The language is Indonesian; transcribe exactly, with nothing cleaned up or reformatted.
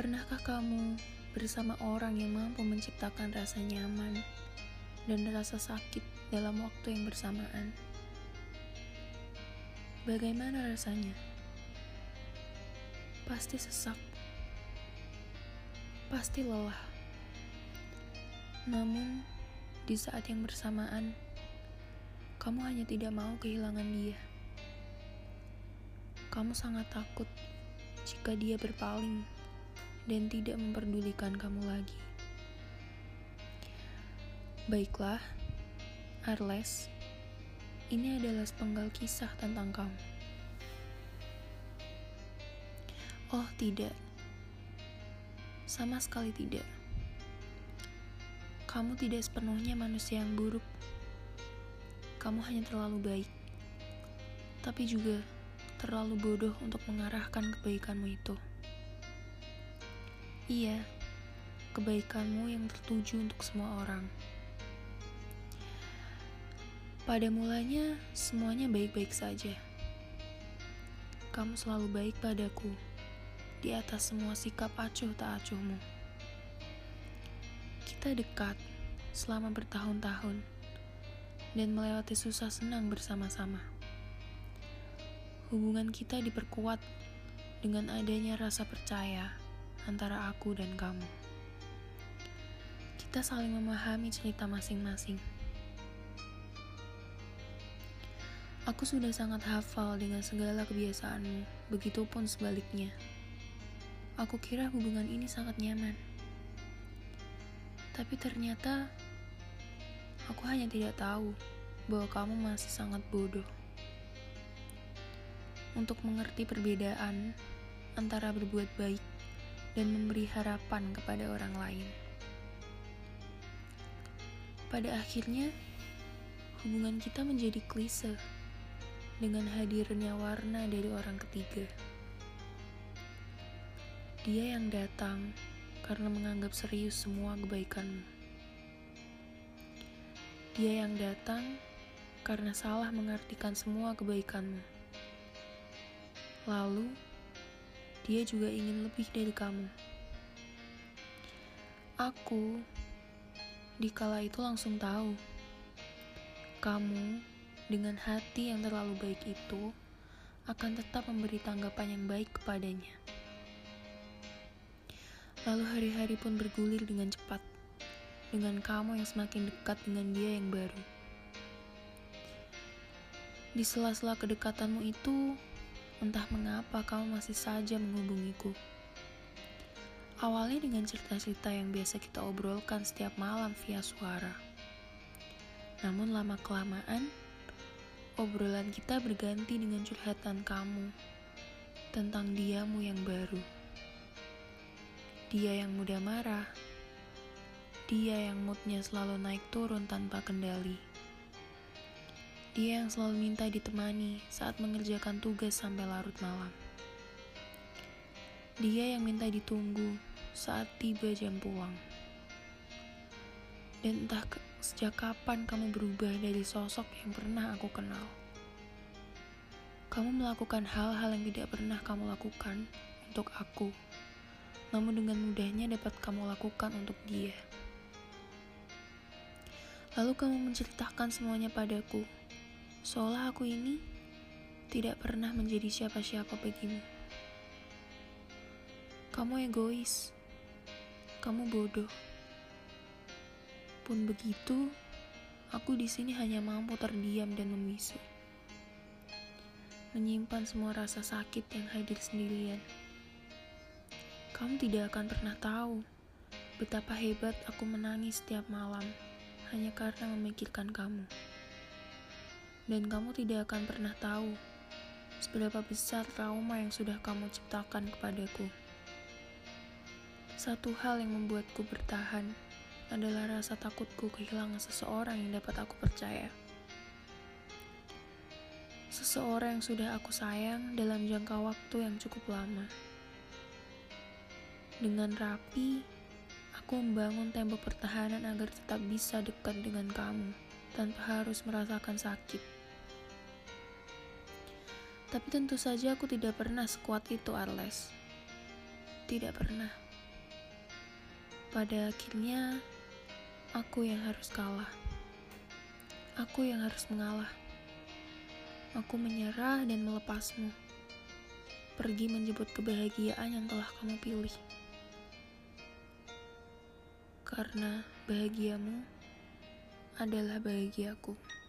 Pernahkah kamu bersama orang yang mampu menciptakan rasa nyaman dan rasa sakit dalam waktu yang bersamaan? Bagaimana rasanya? Pasti sesak, pasti lelah. Namun, di saat yang bersamaan, kamu hanya tidak mau kehilangan dia. Kamu sangat takut jika dia berpaling dan tidak memperdulikan kamu lagi. Baiklah, Arles, ini adalah sepenggal kisah tentang kamu. Oh tidak, sama sekali tidak. Kamu tidak sepenuhnya manusia yang buruk. Kamu hanya terlalu baik, tapi juga terlalu bodoh untuk mengarahkan kebaikanmu itu. Iya, kebaikanmu yang tertuju untuk semua orang. Pada mulanya, semuanya baik-baik saja. Kamu selalu baik padaku, di atas semua sikap acuh tak acuhmu. Kita dekat selama bertahun-tahun, dan melewati susah senang bersama-sama. Hubungan kita diperkuat dengan adanya rasa percaya antara aku dan kamu. Kita saling memahami cerita masing-masing. Aku sudah sangat hafal dengan segala kebiasaanmu, begitupun sebaliknya. Aku kira hubungan ini sangat nyaman. Tapi ternyata aku hanya tidak tahu bahwa kamu masih sangat bodoh untuk mengerti perbedaan antara berbuat baik dan memberi harapan kepada orang lain. Pada akhirnya, hubungan kita menjadi klise dengan hadirnya warna dari orang ketiga. Dia yang datang karena menganggap serius semua kebaikanmu. Dia yang datang karena salah mengartikan semua kebaikanmu. Lalu, dia juga ingin lebih dari kamu. Aku, di kala itu langsung tahu, kamu dengan hati yang terlalu baik itu akan tetap memberi tanggapan yang baik kepadanya. Lalu hari-hari pun bergulir dengan cepat, dengan kamu yang semakin dekat dengan dia yang baru. Di sela-sela kedekatanmu itu, entah mengapa kamu masih saja menghubungiku. Awalnya dengan cerita-cerita yang biasa kita obrolkan setiap malam via suara. Namun lama-kelamaan, obrolan kita berganti dengan curhatan kamu tentang diamu yang baru. Dia yang mudah marah. Dia yang moodnya selalu naik turun tanpa kendali. Dia yang selalu minta ditemani saat mengerjakan tugas sampai larut malam. Dia yang minta ditunggu saat tiba jam pulang. Dan entah sejak kapan kamu berubah dari sosok yang pernah aku kenal. Kamu melakukan hal-hal yang tidak pernah kamu lakukan untuk aku, namun dengan mudahnya dapat kamu lakukan untuk dia. Lalu kamu menceritakan semuanya padaku, seolah aku ini tidak pernah menjadi siapa-siapa bagimu. Kamu egois, kamu bodoh. Pun begitu, aku di sini hanya mampu terdiam dan membisu, menyimpan semua rasa sakit yang hadir sendirian. Kamu tidak akan pernah tahu betapa hebat aku menangis setiap malam hanya karena memikirkan kamu. Dan kamu tidak akan pernah tahu seberapa besar trauma yang sudah kamu ciptakan kepadaku. Satu hal yang membuatku bertahan adalah rasa takutku kehilangan seseorang yang dapat aku percaya. Seseorang yang sudah aku sayang dalam jangka waktu yang cukup lama. Dengan rapi, aku membangun tembok pertahanan agar tetap bisa dekat dengan kamu tanpa harus merasakan sakit. Tapi tentu saja aku tidak pernah sekuat itu, Arles. Tidak pernah. Pada akhirnya, aku yang harus kalah. Aku yang harus mengalah. Aku menyerah dan melepasmu. Pergi menjemput kebahagiaan yang telah kamu pilih. Karena bahagiamu adalah bahagiaku.